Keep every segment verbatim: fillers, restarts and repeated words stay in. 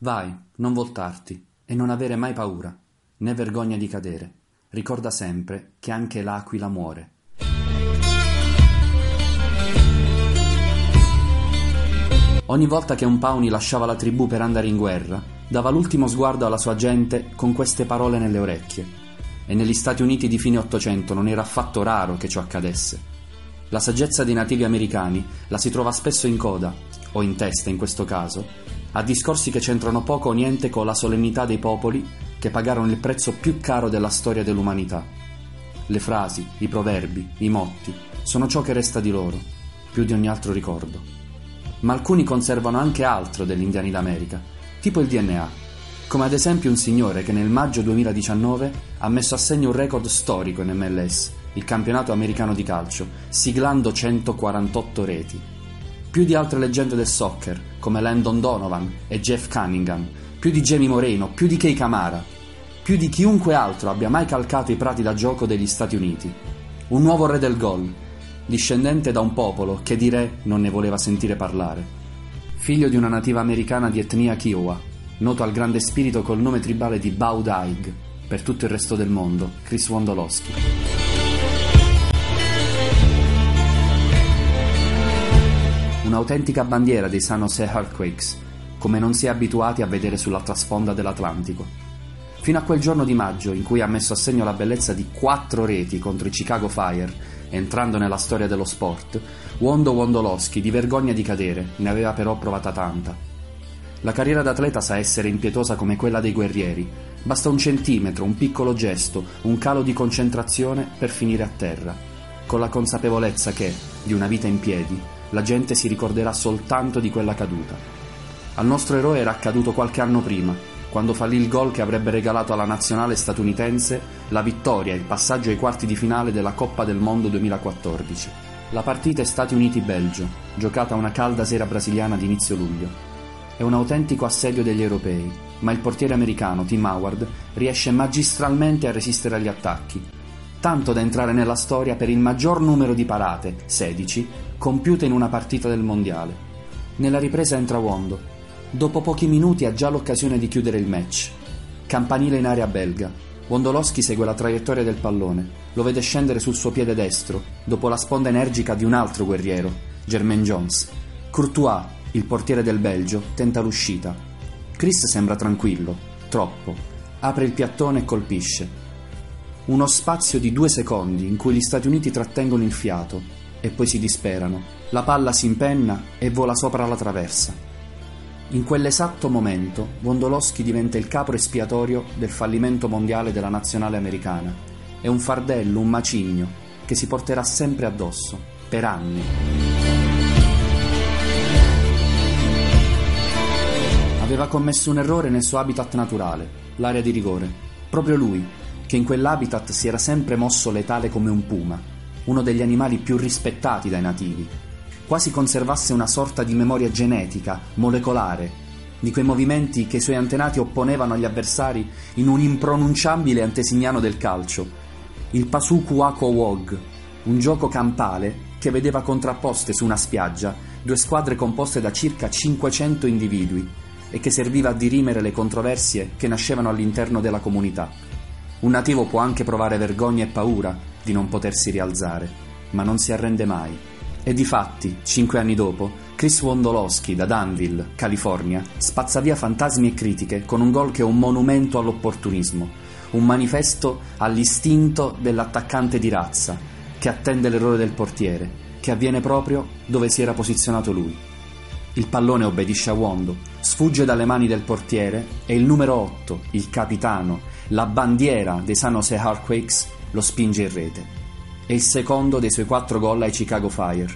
Vai, non voltarti e non avere mai paura, né vergogna di cadere. Ricorda sempre che anche l'aquila muore. Ogni volta che un Pauni lasciava la tribù per andare in guerra, dava l'ultimo sguardo alla sua gente con queste parole nelle orecchie. E negli Stati Uniti di fine Ottocento non era affatto raro che ciò accadesse. La saggezza dei nativi americani la si trova spesso in coda, o in testa in questo caso, a discorsi che c'entrano poco o niente con la solennità dei popoli che pagarono il prezzo più caro della storia dell'umanità. Le frasi, i proverbi, i motti, sono ciò che resta di loro, più di ogni altro ricordo. Ma alcuni conservano anche altro degli indiani d'America, tipo il D N A, come ad esempio un signore che nel maggio duemiladiciannove ha messo a segno un record storico in M L S, il campionato americano di calcio, siglando centoquarantotto reti. Più di altre leggende del soccer, come Landon Donovan e Jeff Cunningham, più di Jamie Moreno, più di Kei Kamara, più di chiunque altro abbia mai calcato i prati da gioco degli Stati Uniti. Un nuovo re del gol, discendente da un popolo che di re non ne voleva sentire parlare. Figlio di una nativa americana di etnia Kiowa, noto al grande spirito col nome tribale di Bao Daig, per tutto il resto del mondo, Chris Wondolowski. Un'autentica bandiera dei San Jose Earthquakes, come non si è abituati a vedere sull'altra sponda dell'Atlantico. Fino a quel giorno di maggio in cui ha messo a segno la bellezza di quattro reti contro i Chicago Fire, entrando nella storia dello sport, Wondo Wondolowski di vergogna di cadere ne aveva però provata tanta. La carriera d'atleta sa essere impietosa come quella dei guerrieri. Basta un centimetro, un piccolo gesto, un calo di concentrazione per finire a terra, con la consapevolezza che, di una vita in piedi, la gente si ricorderà soltanto di quella caduta. Al nostro eroe era accaduto qualche anno prima, quando fallì il gol che avrebbe regalato alla nazionale statunitense la vittoria e il passaggio ai quarti di finale della Coppa del Mondo duemilaquattordici. La partita è Stati Uniti-Belgio, giocata una calda sera brasiliana di inizio luglio. È un autentico assedio degli europei, ma il portiere americano, Tim Howard, riesce magistralmente a resistere agli attacchi, tanto da entrare nella storia per il maggior numero di parate, sedici, compiute in una partita del mondiale. Nella ripresa entra Wondo. Dopo pochi minuti ha già l'occasione di chiudere il match. Campanile in area belga. Wondolowski segue la traiettoria del pallone, lo vede scendere sul suo piede destro, dopo la sponda energica di un altro guerriero, Jermaine Jones. Courtois, il portiere del Belgio, tenta l'uscita. Chris sembra tranquillo, troppo. Apre il piattone e colpisce. Uno spazio di due secondi in cui gli Stati Uniti trattengono il fiato e poi si disperano. La palla si impenna e vola sopra la traversa. In quell'esatto momento, Wondolowski diventa il capro espiatorio del fallimento mondiale della nazionale americana. È un fardello, un macigno, che si porterà sempre addosso, per anni. Aveva commesso un errore nel suo habitat naturale, l'area di rigore. Proprio lui, che in quell'habitat si era sempre mosso letale come un puma, uno degli animali più rispettati dai nativi. Quasi conservasse una sorta di memoria genetica, molecolare, di quei movimenti che i suoi antenati opponevano agli avversari in un impronunciabile antesignano del calcio, il Pasukuakowog, un gioco campale che vedeva contrapposte su una spiaggia due squadre composte da circa cinquecento individui e che serviva a dirimere le controversie che nascevano all'interno della comunità. Un nativo può anche provare vergogna e paura di non potersi rialzare, ma non si arrende mai. E difatti, cinque anni dopo, Chris Wondolowski da Danville, California, spazza via fantasmi e critiche con un gol che è un monumento all'opportunismo, un manifesto all'istinto dell'attaccante di razza, che attende l'errore del portiere, che avviene proprio dove si era posizionato lui. Il pallone obbedisce a Wondo, sfugge dalle mani del portiere e il numero otto, il capitano, la bandiera dei San Jose Earthquakes, lo spinge in rete. È il secondo dei suoi quattro gol ai Chicago Fire,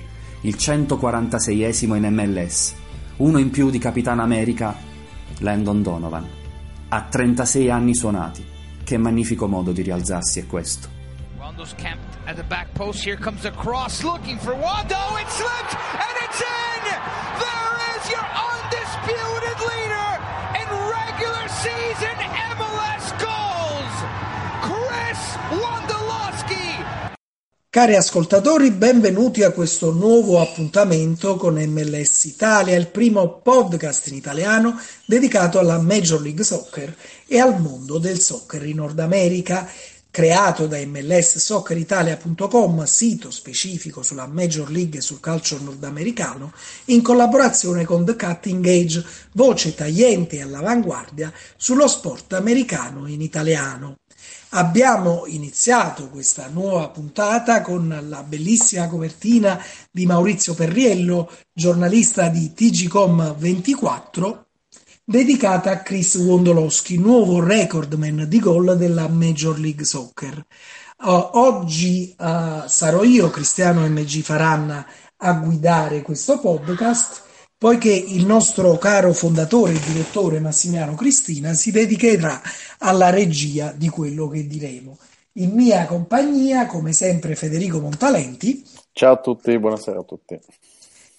il centoquarantaseiesimo in M L S, uno in più di Capitano America Landon Donovan. Ha trentasei anni suonati. Che magnifico modo di rialzarsi è questo. Wondo's camped at the back post. Here comes a cross looking for Wondo. It slipped and it's in. There is your undisputed leader in regular season M L S goals, Chris Wondolowski. Cari ascoltatori, benvenuti a questo nuovo appuntamento con M L S Italia, il primo podcast in italiano dedicato alla Major League Soccer e al mondo del soccer in Nord America, creato da m l s soccer italia punto com, sito specifico sulla Major League e sul calcio nordamericano, in collaborazione con The Cutting Edge, voce tagliente e all'avanguardia sullo sport americano in italiano. Abbiamo iniziato questa nuova puntata con la bellissima copertina di Maurizio Perriello, giornalista di T G Com ventiquattro, dedicata a Chris Wondolowski, nuovo recordman di gol della Major League Soccer. Uh, oggi uh, sarò io, Cristiano M G Faranna, a guidare questo podcast, poiché il nostro caro fondatore e direttore Massimiliano Cristina si dedicherà alla regia di quello che diremo. In mia compagnia, come sempre, Federico Montalenti. Ciao a tutti, buonasera a tutti.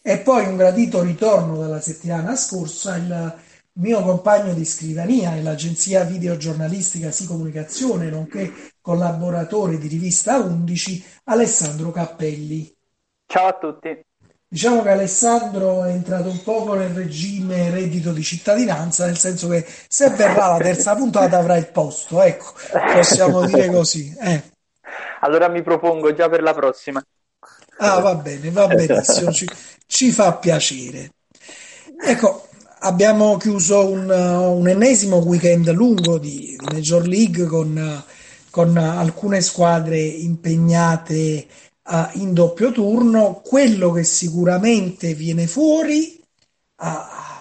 E poi un gradito ritorno dalla settimana scorsa, il mio compagno di scrivania nell'agenzia videogiornalistica Sì Comunicazione, nonché collaboratore di Rivista undici, Alessandro Cappelli. Ciao a tutti. Diciamo che Alessandro è entrato un poco nel regime reddito di cittadinanza, nel senso che se verrà la terza puntata avrà il posto, ecco, possiamo dire così. Eh. Allora mi propongo già per la prossima. Ah, va bene, va benissimo, ci, ci fa piacere. Ecco, abbiamo chiuso un, un ennesimo weekend lungo di Major League con, con alcune squadre impegnate Uh, in doppio turno. Quello che sicuramente viene fuori, uh,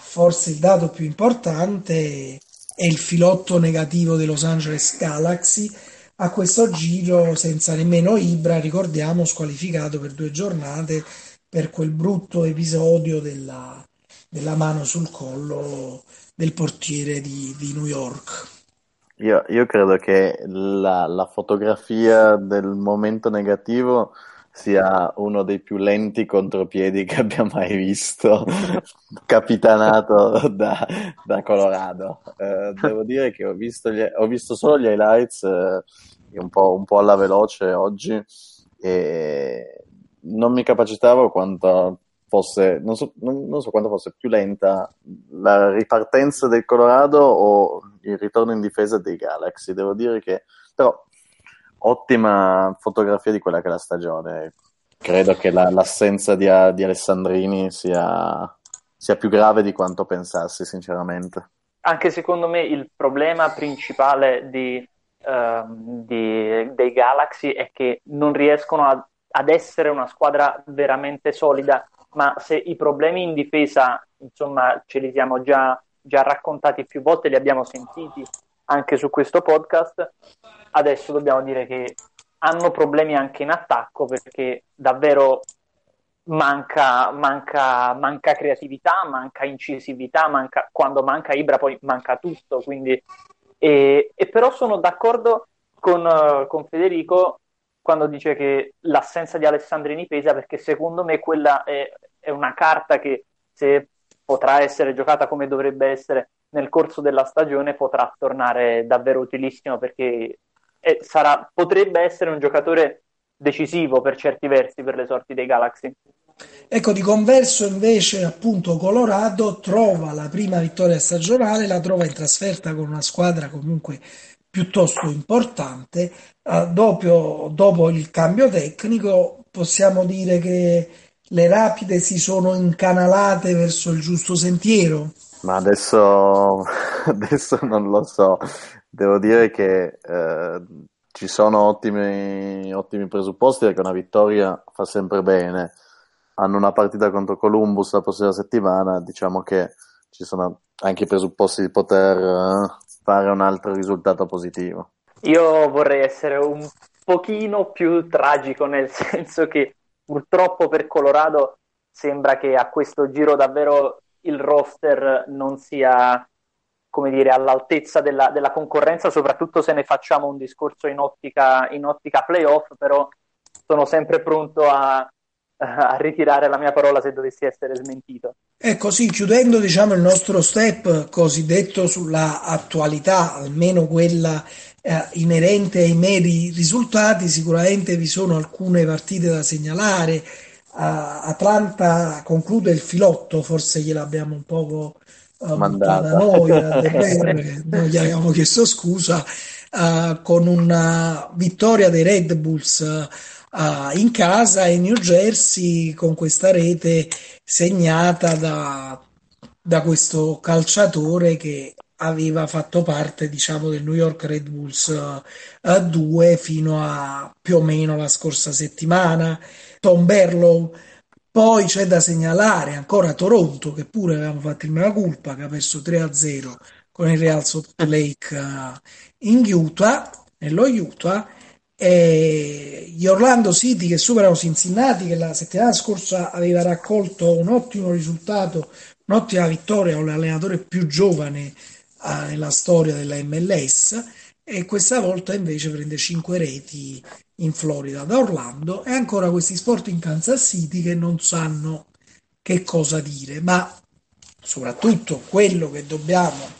forse il dato più importante, è il filotto negativo dei Los Angeles Galaxy a questo giro, senza nemmeno Ibra, ricordiamo, squalificato per due giornate per quel brutto episodio della, della mano sul collo del portiere di, di New York. Io, io credo che la, la fotografia del momento negativo sia uno dei più lenti contropiedi che abbia mai visto, capitanato da, da Colorado. Eh, devo dire che ho visto, gli, ho visto solo gli highlights eh, un po', un po' alla veloce oggi, e non mi capacitavo quanto fosse, non so, non, non so quanto fosse più lenta la ripartenza del Colorado o il ritorno in difesa dei Galaxy. Devo dire che, però, ottima fotografia di quella che è la stagione. Credo che la, l'assenza di, di Alessandrini sia, sia più grave di quanto pensassi, sinceramente. Anche secondo me il problema principale di, eh, di, dei Galaxy è che non riescono a, ad essere una squadra veramente solida. Ma se i problemi in difesa, insomma, ce li siamo già, già raccontati più volte, li abbiamo sentiti anche su questo podcast, adesso dobbiamo dire che hanno problemi anche in attacco, perché davvero manca, manca, manca creatività, manca incisività, manca, quando manca Ibra poi manca tutto. Quindi, e, e però sono d'accordo con, con Federico quando dice che l'assenza di Alessandrini pesa, perché secondo me quella è, è una carta che, se potrà essere giocata come dovrebbe essere nel corso della stagione, potrà tornare davvero utilissimo, perché è, sarà, potrebbe essere un giocatore decisivo per certi versi per le sorti dei Galaxy. Ecco, di converso invece, appunto, Colorado trova la prima vittoria stagionale, la trova in trasferta con una squadra comunque piuttosto importante. Uh, dopo, dopo il cambio tecnico possiamo dire che le rapide si sono incanalate verso il giusto sentiero? Ma adesso, adesso non lo so, devo dire che eh, ci sono ottimi, ottimi presupposti, perché una vittoria fa sempre bene. Hanno una partita contro Columbus la prossima settimana, diciamo che ci sono anche i presupposti di poter eh, fare un altro risultato positivo. Io vorrei essere un pochino più tragico, nel senso che purtroppo per Colorado sembra che a questo giro davvero il roster non sia, come dire, all'altezza della, della concorrenza, soprattutto se ne facciamo un discorso in ottica, in ottica playoff, però sono sempre pronto a... a ritirare la mia parola se dovessi essere smentito. Ecco, sì, chiudendo, diciamo, il nostro step cosiddetto sulla attualità, almeno quella eh, inerente ai meri risultati. Sicuramente vi sono alcune partite da segnalare. eh, Atlanta conclude il filotto, forse gliel'abbiamo un poco eh, mandata noi, eh, noi gli abbiamo chiesto scusa, eh, con una vittoria dei Red Bulls eh, Uh, in casa in New Jersey, con questa rete segnata da, da questo calciatore che aveva fatto parte, diciamo, del New York Red Bulls due uh, fino a più o meno la scorsa settimana, Tom Berlow. Poi c'è da segnalare ancora Toronto, che pure avevamo fatto il mea culpa, che ha perso tre a zero con il Real Salt Lake uh, in Utah, nello Utah. E gli Orlando City che superano Cincinnati, che la settimana scorsa aveva raccolto un ottimo risultato, un'ottima vittoria con l'allenatore più giovane uh, nella storia della M L S, e questa volta invece prende cinque reti in Florida da Orlando. E ancora questi sport in Kansas City che non sanno che cosa dire, ma soprattutto quello che dobbiamo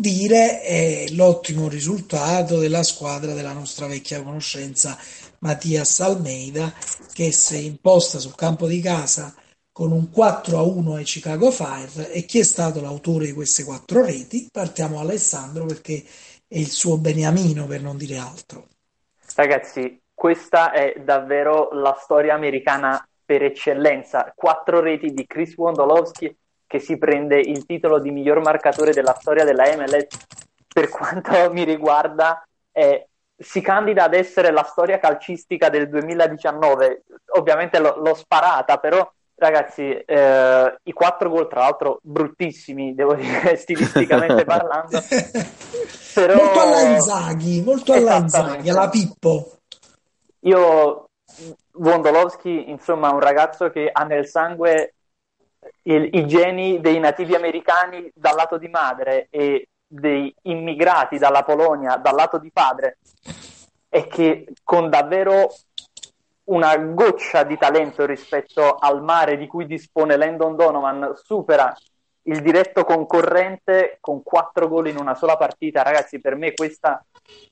dire è l'ottimo risultato della squadra della nostra vecchia conoscenza Matias Almeida, che si è imposta sul campo di casa con un quattro a uno ai Chicago Fire. E chi è stato l'autore di queste quattro reti? Partiamo da Alessandro, perché è il suo beniamino, per non dire altro. Ragazzi, questa è davvero la storia americana per eccellenza, quattro reti di Chris Wondolowski, che si prende il titolo di miglior marcatore della storia della M L S. Per quanto mi riguarda, eh, si candida ad essere la storia calcistica del duemiladiciannove. Ovviamente lo, l'ho sparata, però ragazzi, eh, i quattro gol, tra l'altro bruttissimi, devo dire, stilisticamente parlando. Però... molto alla Inzaghi, molto alla Inzaghi, alla Pippo. Io, Wondolowski, insomma, un ragazzo che ha nel sangue Il, i geni dei nativi americani dal lato di madre e dei immigrati dalla Polonia dal lato di padre, e che con davvero una goccia di talento rispetto al mare di cui dispone Landon Donovan supera il diretto concorrente con quattro gol in una sola partita. Ragazzi, per me questa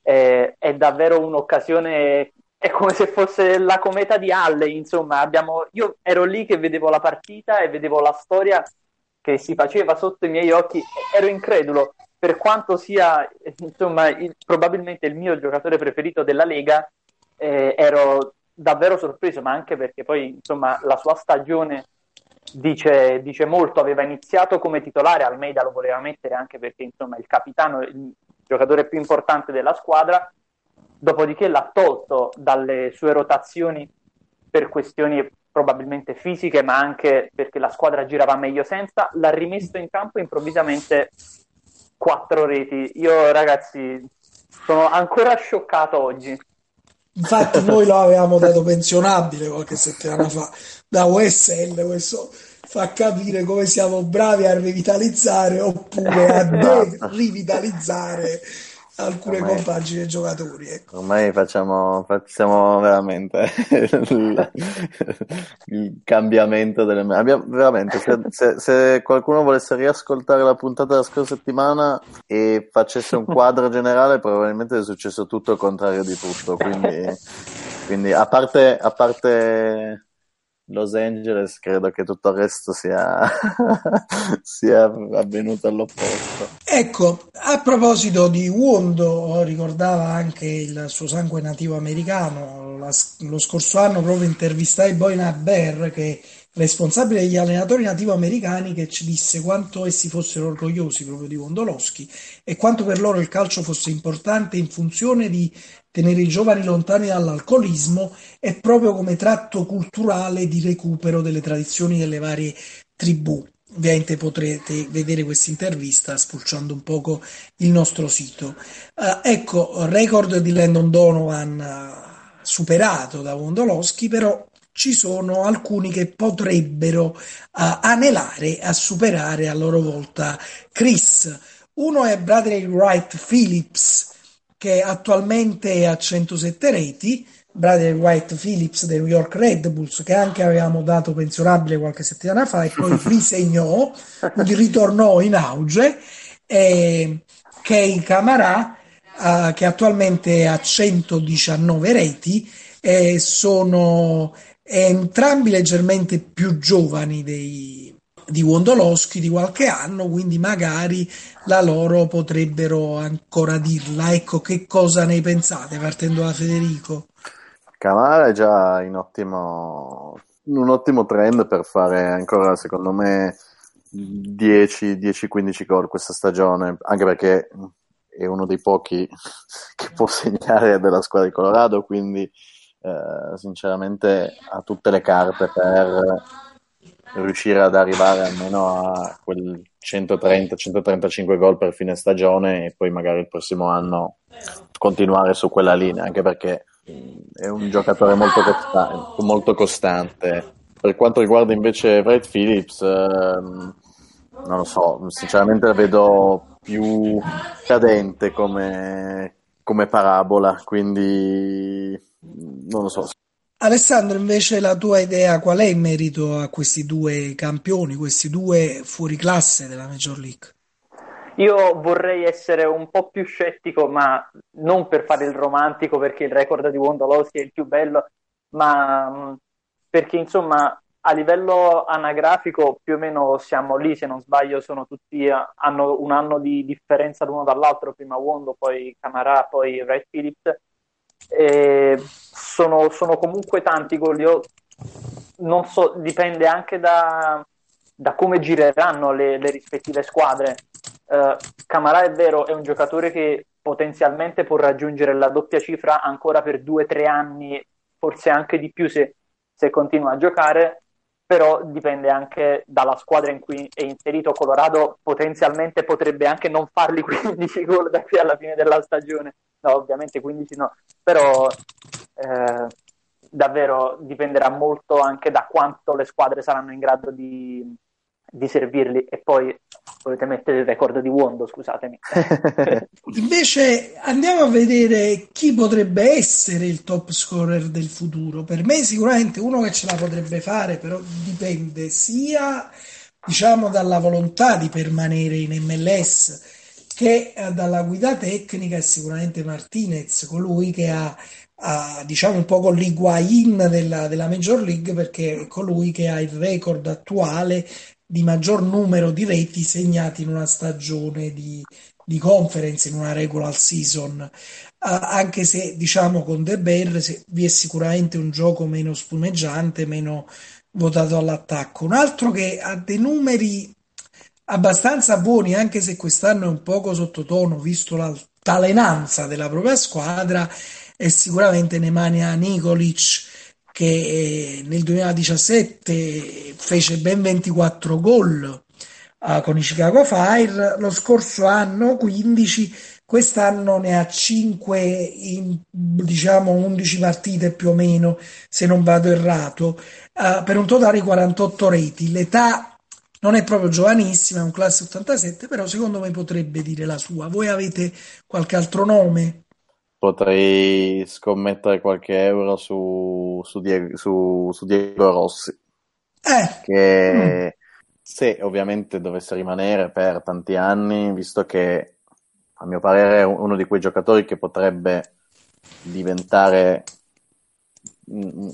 è, è davvero un'occasione, è come se fosse la cometa di Halley, insomma. Abbiamo, io ero lì che vedevo la partita e vedevo la storia che si faceva sotto i miei occhi, ero incredulo, per quanto sia, insomma, il, probabilmente il mio giocatore preferito della Lega, eh, ero davvero sorpreso, ma anche perché poi, insomma, la sua stagione dice, dice molto. Aveva iniziato come titolare, Almeida lo voleva mettere anche perché, insomma, il capitano, il giocatore più importante della squadra, dopodiché l'ha tolto dalle sue rotazioni per questioni probabilmente fisiche, ma anche perché la squadra girava meglio senza, l'ha rimesso in campo improvvisamente, quattro reti. Io, ragazzi, sono ancora scioccato oggi. Infatti noi lo avevamo dato pensionabile qualche settimana fa da U S L, questo fa capire come siamo bravi a rivitalizzare oppure a derivitalizzare alcune ormai, compagine giocatori, ecco. Ormai facciamo facciamo veramente il, il cambiamento delle abbiamo, veramente se, se, se qualcuno volesse riascoltare la puntata della scorsa settimana e facesse un quadro generale, probabilmente è successo tutto il contrario di tutto, quindi quindi a parte a parte Los Angeles, credo che tutto il resto sia, sia avvenuto all'opposto. Ecco, a proposito di Wondo, ricordava anche il suo sangue nativo americano. La, lo scorso anno proprio intervistai Boynard Bear, che è responsabile degli allenatori nativo americani, che ci disse quanto essi fossero orgogliosi proprio di Wondolowski e quanto per loro il calcio fosse importante in funzione di tenere i giovani lontani dall'alcolismo e proprio come tratto culturale di recupero delle tradizioni delle varie tribù. Ovviamente potrete vedere questa intervista spulciando un poco il nostro sito. Uh, ecco, record di Landon Donovan uh, superato da Wondolowski, però ci sono alcuni che potrebbero uh, anelare a superare a loro volta Chris. Uno è Bradley Wright-Phillips, che attualmente è a centosette reti, Bradley Wright-Phillips dei New York Red Bulls, che anche avevamo dato pensionabile qualche settimana fa e poi risegnò, ritornò in auge. E Kei Kamara, eh, che attualmente ha centodiciannove reti, e sono entrambi leggermente più giovani dei, di Wondolowski di qualche anno, quindi magari la loro potrebbero ancora dirla. Ecco, che cosa ne pensate, partendo da Federico? Kamara è già in ottimo, un ottimo trend per fare ancora, secondo me, dieci quindici gol questa stagione, anche perché è uno dei pochi che può segnare della squadra di Colorado, quindi eh, sinceramente ha tutte le carte per riuscire ad arrivare almeno a quel centotrenta centotrentacinque gol per fine stagione, e poi magari il prossimo anno continuare su quella linea, anche perché è un giocatore molto costante, molto costante. Per quanto riguarda invece Wright-Phillips, ehm, non lo so, sinceramente la vedo più cadente come, come parabola, quindi non lo so. Alessandro, invece la tua idea qual è in merito a questi due campioni, questi due fuoriclasse della Major League? Io vorrei essere un po' più scettico, ma non per fare il romantico, perché il record di Wondolowski è il più bello, ma perché insomma a livello anagrafico più o meno siamo lì, se non sbaglio sono tutti, hanno un anno di differenza l'uno dall'altro, prima Wondo, poi Kamara, poi Wright-Phillips. Eh, sono, sono comunque tanti gol. Io non so, dipende anche da, da come gireranno le, le rispettive squadre. eh, Kamara è vero, è un giocatore che potenzialmente può raggiungere la doppia cifra ancora per due tre anni, forse anche di più se, se continua a giocare, però dipende anche dalla squadra in cui è inserito. Colorado potenzialmente potrebbe anche non farli quindici gol da qui alla fine della stagione, no, ovviamente quindici no, però eh, davvero dipenderà molto anche da quanto le squadre saranno in grado di, di servirli. E poi volete mettere il record di Wondo, scusatemi. Invece andiamo a vedere chi potrebbe essere il top scorer del futuro. Per me sicuramente uno che ce la potrebbe fare, però dipende sia, diciamo, dalla volontà di permanere in M L S che dalla guida tecnica, è sicuramente Martinez, colui che ha, ha diciamo un po' con l'Higuain della, della Major League, perché è colui che ha il record attuale di maggior numero di reti segnati in una stagione di, di conference, in una regular season, uh, anche se diciamo con De Beer vi è sicuramente un gioco meno spumeggiante, meno votato all'attacco. Un altro che ha dei numeri abbastanza buoni, anche se quest'anno è un poco sottotono visto l'altalenanza della propria squadra, è sicuramente Nemanja Nikolic, che nel duemiladiciassette fece ben ventiquattro gol uh, con i Chicago Fire, lo scorso anno quindici, quest'anno ne ha cinque in diciamo undici partite più o meno, se non vado errato, uh, per un totale di quarantotto reti. L'età non è proprio giovanissima, è un classe ottantasette, però secondo me potrebbe dire la sua. Voi avete qualche altro nome? Potrei scommettere qualche euro su, su, Diego, su, su Diego Rossi, eh. che mm. se ovviamente dovesse rimanere per tanti anni, visto che a mio parere è uno di quei giocatori che potrebbe diventare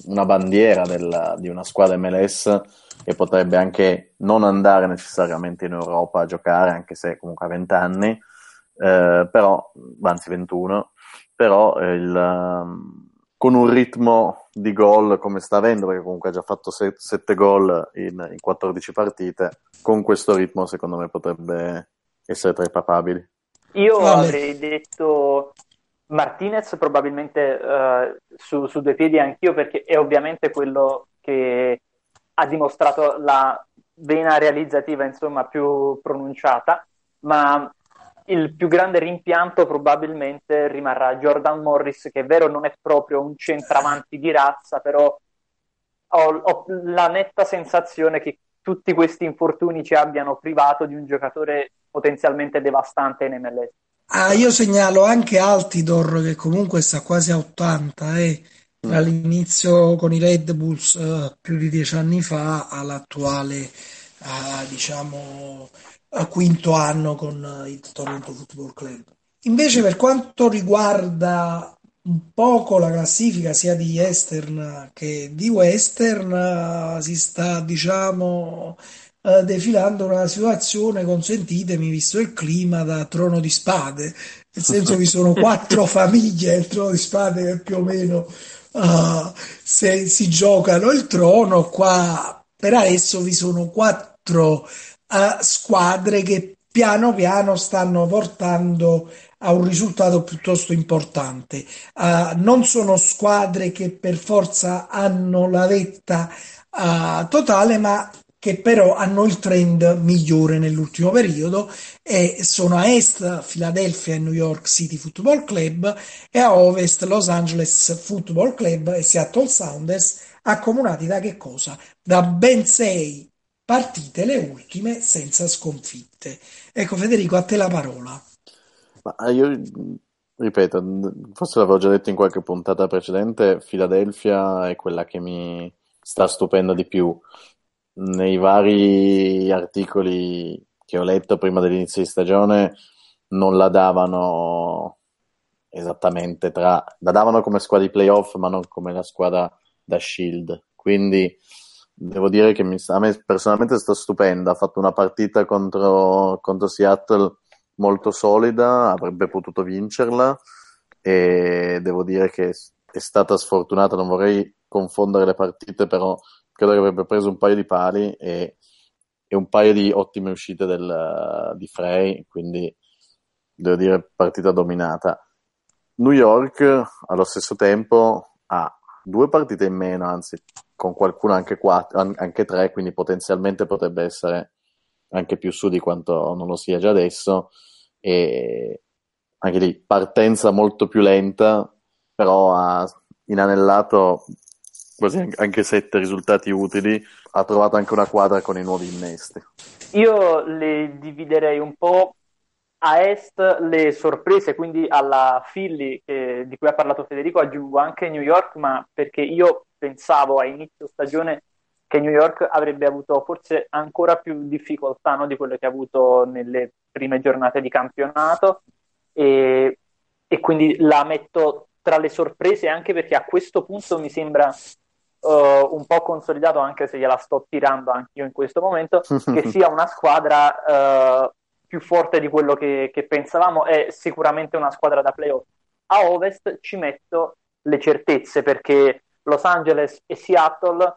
una bandiera della, di una squadra M L S, e potrebbe anche non andare necessariamente in Europa a giocare, anche se comunque ha venti anni, eh, però, anzi ventuno, però il, con un ritmo di gol come sta avendo, perché comunque ha già fatto sette gol in, in quattordici partite, con questo ritmo secondo me potrebbe essere tra i papabili. Io avrei detto Martinez probabilmente uh, su, su due piedi anch'io, perché è ovviamente quello che ha dimostrato la vena realizzativa insomma più pronunciata, ma il più grande rimpianto probabilmente rimarrà Jordan Morris, che è vero non è proprio un centravanti di razza, però ho, ho la netta sensazione che tutti questi infortuni ci abbiano privato di un giocatore potenzialmente devastante in M L S. Ah, io segnalo anche Altidor, che comunque sta quasi a ottanta, eh, tra l'inizio con i Red Bulls eh, più di dieci anni fa all'attuale eh, diciamo a quinto anno con il Toronto Football Club. Invece per quanto riguarda un poco la classifica sia di Eastern che di Western, si sta diciamo eh, defilando una situazione, consentitemi, visto il clima, da Trono di Spade, nel senso vi sono quattro famiglie il Trono di Spade che più o meno uh, se si giocano il trono. Qua per adesso vi sono quattro uh, squadre che piano piano stanno portando a un risultato piuttosto importante. Uh, non sono squadre che per forza hanno la vetta uh, totale, ma che però hanno il trend migliore nell'ultimo periodo, e sono a est Philadelphia e New York City Football Club, e a ovest Los Angeles Football Club e Seattle Sounders, accomunati da che cosa? Da ben sei partite, le ultime senza sconfitte. Ecco Federico, a te la parola. Ma io ripeto, forse l'avevo già detto in qualche puntata precedente, Philadelphia è quella che mi sta stupendo di più. Nei vari articoli che ho letto prima dell'inizio di stagione non la davano esattamente tra, la davano come squadra di playoff ma non come la squadra da Shield, quindi devo dire che mi, a me personalmente sta stupendo. Ha fatto una partita contro, contro Seattle molto solida, avrebbe potuto vincerla, e devo dire che è stata sfortunata, non vorrei confondere le partite, però credo che avrebbe preso un paio di pali e, e un paio di ottime uscite del, di Frey, quindi devo dire partita dominata. New York allo stesso tempo ha due partite in meno, anzi con qualcuno anche quattro, anche tre, quindi potenzialmente potrebbe essere anche più su di quanto non lo sia già adesso, e anche lì partenza molto più lenta, però ha inanellato quasi anche sette risultati utili, ha trovato anche una quadra con i nuovi innesti. Io le dividerei un po' a est le sorprese, quindi alla Philly eh, di cui ha parlato Federico aggiungo anche New York, ma perché io pensavo a inizio stagione che New York avrebbe avuto forse ancora più difficoltà, no, di quello che ha avuto nelle prime giornate di campionato, e, e quindi la metto tra le sorprese, anche perché a questo punto mi sembra uh, un po' consolidato, anche se gliela sto tirando anche io in questo momento, che sia una squadra uh, più forte di quello che, che pensavamo. È sicuramente una squadra da playoff. A ovest ci metto le certezze, perché Los Angeles e Seattle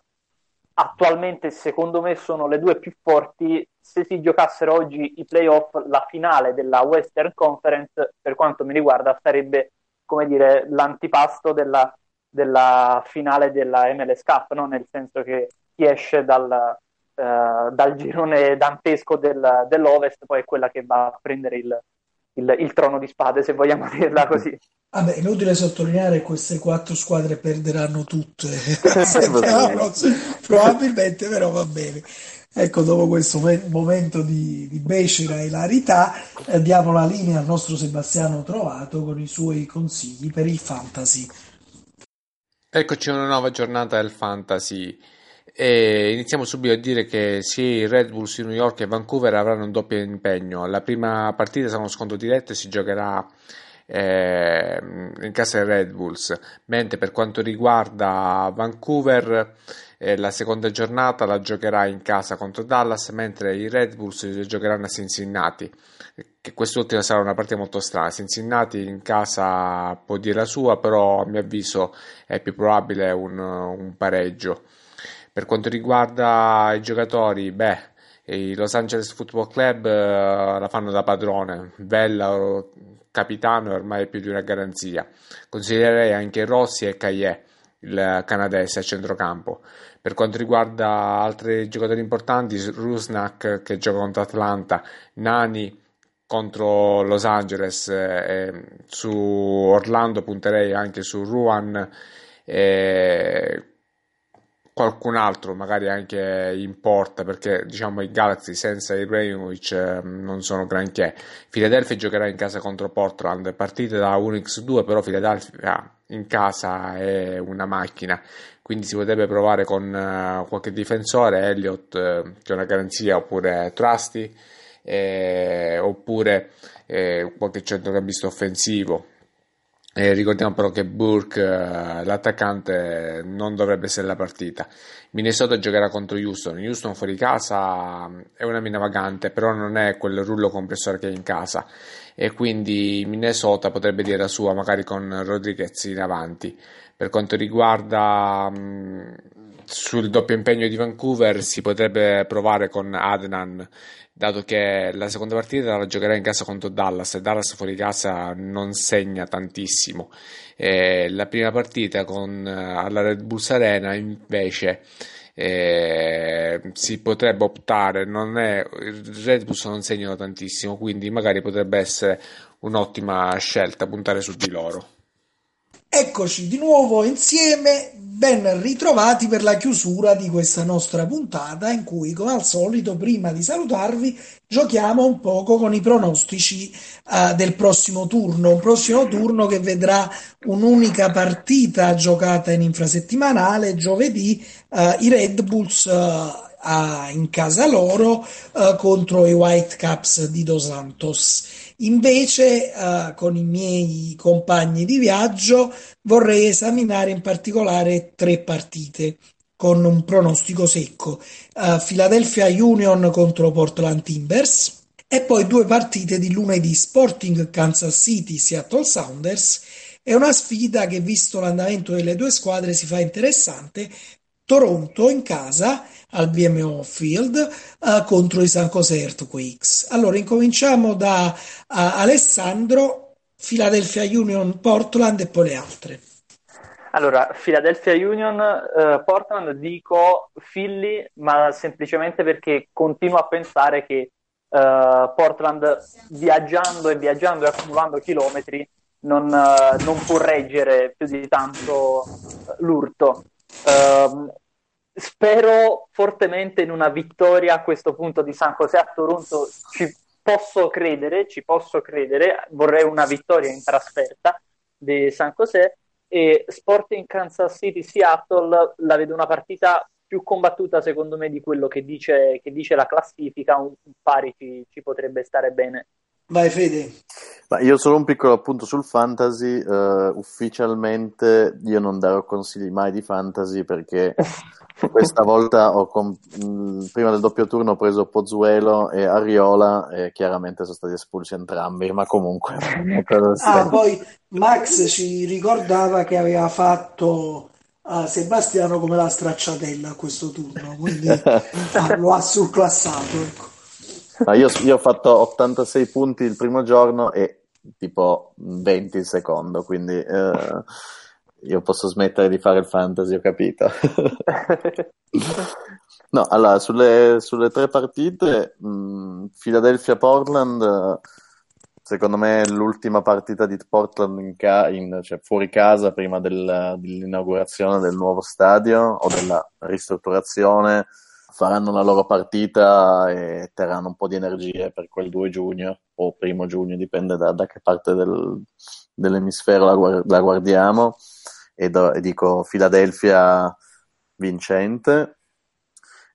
attualmente secondo me sono le due più forti. Se si giocassero oggi i playoff, la finale della Western Conference per quanto mi riguarda sarebbe, come dire, l'antipasto della, della finale della M L S Cup, no? Nel senso che chi esce dal, eh, dal girone dantesco del, dell'Ovest poi è quella che va a prendere il, il, il trono di spade, se vogliamo dirla così. Vabbè, ah, inutile sottolineare, queste quattro squadre perderanno tutte, probabilmente, però va bene. Ecco, dopo questo me- momento di, di becera ilarità, eh, diamo la linea al nostro Sebastiano Trovato con i suoi consigli per il Fantasy. Eccoci a una nuova giornata del Fantasy. E iniziamo subito a dire che sia i Red Bulls di New York e Vancouver avranno un doppio impegno. La prima partita sarà uno scontro diretto e si giocherà Eh, in casa dei Red Bulls, mentre per quanto riguarda Vancouver eh, la seconda giornata la giocherà in casa contro Dallas, mentre i Red Bulls giocheranno a Cincinnati, che quest'ultima sarà una partita molto strana. Cincinnati in casa può dire la sua, però a mio avviso è più probabile un, un pareggio. Per quanto riguarda i giocatori, beh i Los Angeles Football Club eh, la fanno da padrone, Vella capitano è ormai più di una garanzia. Consiglierei anche Rossi e Caillé, il canadese a centrocampo. Per quanto riguarda altri giocatori importanti, Rusnak che gioca contro Atlanta, Nani contro Los Angeles, eh, su Orlando punterei anche su Ruan e qualcun altro, magari anche in porta, perché diciamo i Galaxy senza Ibrahimovic eh, non sono granché. Philadelphia giocherà in casa contro Portland, partite da uno contro due, però Philadelphia in casa è una macchina, quindi si potrebbe provare con eh, qualche difensore, Elliott eh, che è una garanzia, oppure Trusty, eh, oppure eh, qualche centrocampista offensivo. Eh, ricordiamo però che Burke, eh, l'attaccante, non dovrebbe essere la partita. Minnesota giocherà contro Houston. Houston fuori casa è una mina vagante, però non è quel rullo compressore che è in casa, e quindi Minnesota potrebbe dire la sua, magari con Rodriguez in avanti. Per quanto riguarda mh, sul doppio impegno di Vancouver, si potrebbe provare con Adnan, dato che la seconda partita la giocherà in casa contro Dallas, e Dallas fuori casa non segna tantissimo. Eh, la prima partita con, alla Red Bulls Arena invece eh, si potrebbe optare, non è, il Red Bulls non segnano tantissimo, quindi magari potrebbe essere un'ottima scelta puntare su di loro. Eccoci di nuovo insieme, ben ritrovati per la chiusura di questa nostra puntata in cui, come al solito, prima di salutarvi giochiamo un poco con i pronostici uh, del prossimo turno, un prossimo turno che vedrà un'unica partita giocata in infrasettimanale. Giovedì uh, i Red Bulls uh, A, in casa loro uh, contro i Whitecaps di Dos Santos. Invece uh, con i miei compagni di viaggio vorrei esaminare in particolare tre partite con un pronostico secco: uh, Philadelphia Union contro Portland Timbers, e poi due partite di lunedì, Sporting Kansas City, Seattle Sounders, e una sfida che, visto l'andamento delle due squadre, si fa interessante: Toronto in casa al B M O Field uh, contro i San Jose Earthquakes. Allora, incominciamo da uh, Alessandro, Philadelphia Union, Portland e poi le altre. Allora, Philadelphia Union, uh, Portland, dico Philly, ma semplicemente perché continuo a pensare che uh, Portland, viaggiando e viaggiando e accumulando chilometri, non, uh, non può reggere più di tanto l'urto. Uh, spero fortemente in una vittoria a questo punto di San José a Toronto, ci posso credere, ci posso credere, vorrei una vittoria in trasferta di San José. E Sporting Kansas City Seattle la vedo una partita più combattuta, secondo me, di quello che dice, che dice la classifica. Un pari ci, ci potrebbe stare bene. Vai Fede. Ma io solo un piccolo appunto sul fantasy. Uh, ufficialmente io non darò consigli mai di fantasy, perché questa volta ho comp- mh, prima del doppio turno ho preso Pozuelo e Ariola, e chiaramente sono stati espulsi entrambi, ma comunque ah, poi Max ci ricordava che aveva fatto uh, Sebastiano come la stracciatella a questo turno, quindi ah, lo ha surclassato, ecco. No, io, io ho fatto ottantasei punti il primo giorno e tipo venti il secondo, quindi eh, io posso smettere di fare il fantasy, ho capito. No, allora, sulle, sulle tre partite, mh, Philadelphia-Portland, secondo me è l'ultima partita di Portland in ca- in, cioè, fuori casa prima del, dell'inaugurazione del nuovo stadio o della ristrutturazione. Faranno la loro partita e terranno un po' di energie per quel due giugno o primo giugno, dipende da, da che parte del, dell'emisfero la, guard- la guardiamo, e, do- e dico Philadelphia vincente.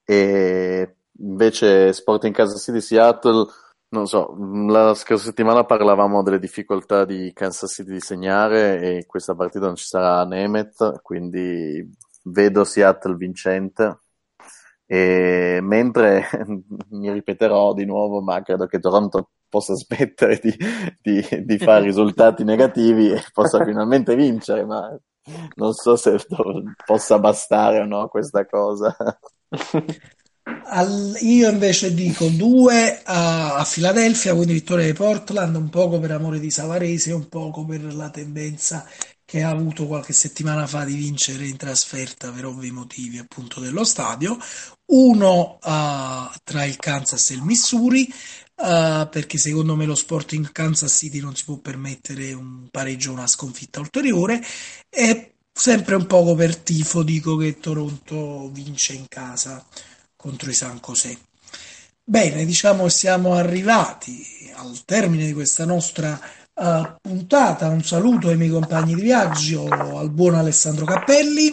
E invece Sporting Kansas City Seattle, non so, la scorsa settimana parlavamo delle difficoltà di Kansas City di segnare, e in questa partita non ci sarà Nemeth, quindi vedo Seattle vincente. E mentre mi ripeterò di nuovo, ma credo che Toronto possa smettere di, di, di fare risultati negativi e possa finalmente vincere, ma non so se possa bastare o no questa cosa. Al, io invece dico due a, a Philadelphia, quindi vittoria di Portland, un poco per amore di Savarese, un poco per la tendenza che ha avuto qualche settimana fa di vincere in trasferta per ovvi motivi appunto dello stadio. Uno uh, tra il Kansas e il Missouri, uh, perché secondo me lo Sporting Kansas City non si può permettere un pareggio o una sconfitta ulteriore, e sempre un poco per tifo dico che Toronto vince in casa contro i San José. Bene, diciamo che siamo arrivati al termine di questa nostra Uh, puntata. Un saluto ai miei compagni di viaggio, al buon Alessandro Cappelli.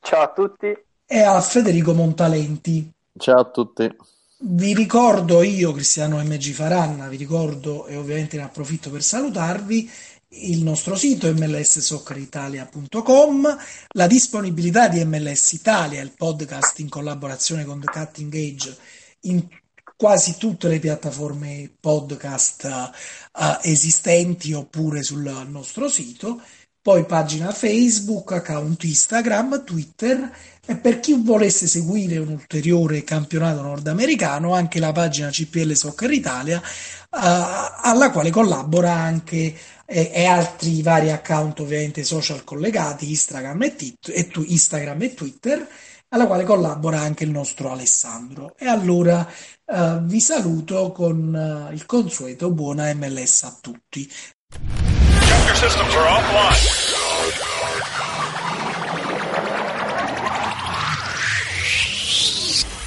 Ciao a tutti. E a Federico Montalenti. Ciao a tutti. Vi ricordo io, Cristiano M G Faranna, vi ricordo e ovviamente ne approfitto per salutarvi il nostro sito m l s soccer italia punto com, la disponibilità di M L S Italia, il podcast in collaborazione con The Cutting Edge in quasi tutte le piattaforme podcast uh, esistenti oppure sul nostro sito, poi pagina Facebook, account Instagram, Twitter e per chi volesse seguire un ulteriore campionato nordamericano anche la pagina C P L Soccer Italia uh, alla quale collabora anche e, e altri vari account ovviamente social collegati, Instagram e, tit- e tu- Instagram e Twitter, alla quale collabora anche il nostro Alessandro. E allora uh, vi saluto con uh, il consueto buona M L S a tutti.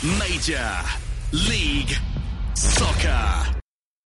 Major League Soccer.